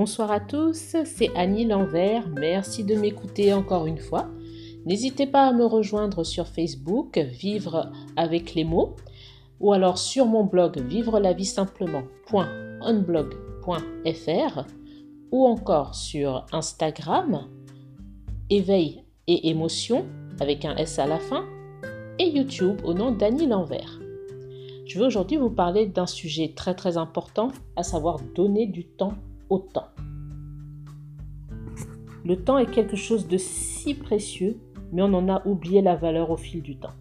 Bonsoir à tous, c'est Annie Lenvers, merci de m'écouter encore une fois. N'hésitez pas à me rejoindre sur Facebook, Vivre avec les mots, ou alors sur mon blog Vivre la vie simplement.onblog.fr ou encore sur Instagram, Éveil et émotion avec un S à la fin et YouTube au nom d'Annie Lenvers. Je vais aujourd'hui vous parler d'un sujet très très important, à savoir donner du temps au temps. Le temps est quelque chose de si précieux, mais on en a oublié la valeur au fil du temps.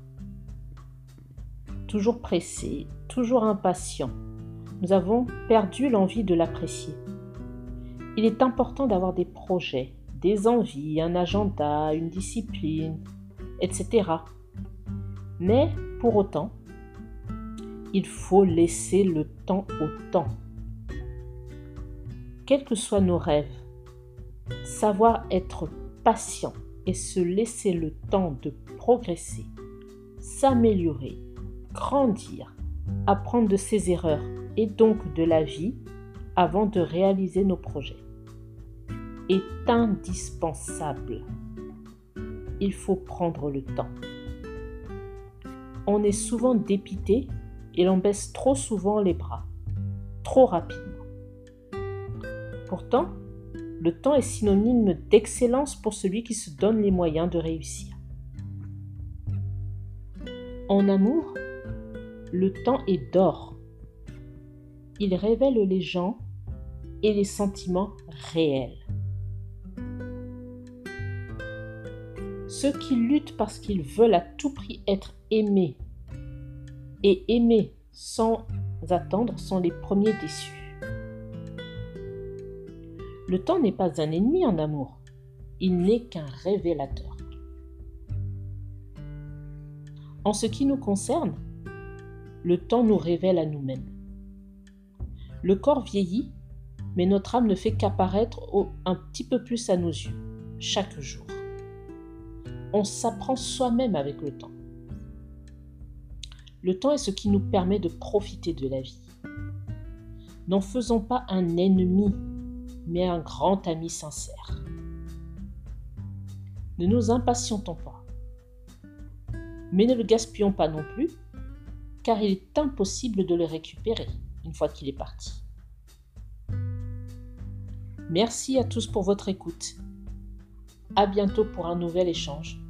Toujours pressé, toujours impatient, nous avons perdu l'envie de l'apprécier. Il est important d'avoir des projets, des envies, un agenda, une discipline, etc. Mais pour autant, il faut laisser le temps au temps. Quels que soient nos rêves, savoir être patient et se laisser le temps de progresser, s'améliorer, grandir, apprendre de ses erreurs et donc de la vie avant de réaliser nos projets est indispensable. Il faut prendre le temps. On est souvent dépité et l'on baisse trop souvent les bras, trop rapidement. Pourtant, le temps est synonyme d'excellence pour celui qui se donne les moyens de réussir. En amour, le temps est d'or. Il révèle les gens et les sentiments réels. Ceux qui luttent parce qu'ils veulent à tout prix être aimés et aimés sans attendre sont les premiers déçus. Le temps n'est pas un ennemi en amour, il n'est qu'un révélateur. En ce qui nous concerne, le temps nous révèle à nous-mêmes. Le corps vieillit, mais notre âme ne fait qu'apparaître un petit peu plus à nos yeux, chaque jour. On s'apprend soi-même avec le temps. Le temps est ce qui nous permet de profiter de la vie. N'en faisons pas un ennemi, mais un grand ami sincère. Ne nous impatientons pas, mais ne le gaspillons pas non plus, car il est impossible de le récupérer une fois qu'il est parti. Merci à tous pour votre écoute. À bientôt pour un nouvel échange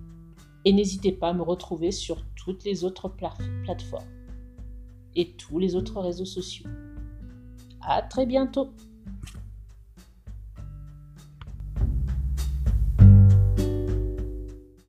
et n'hésitez pas à me retrouver sur toutes les autres plateformes et tous les autres réseaux sociaux. À très bientôt.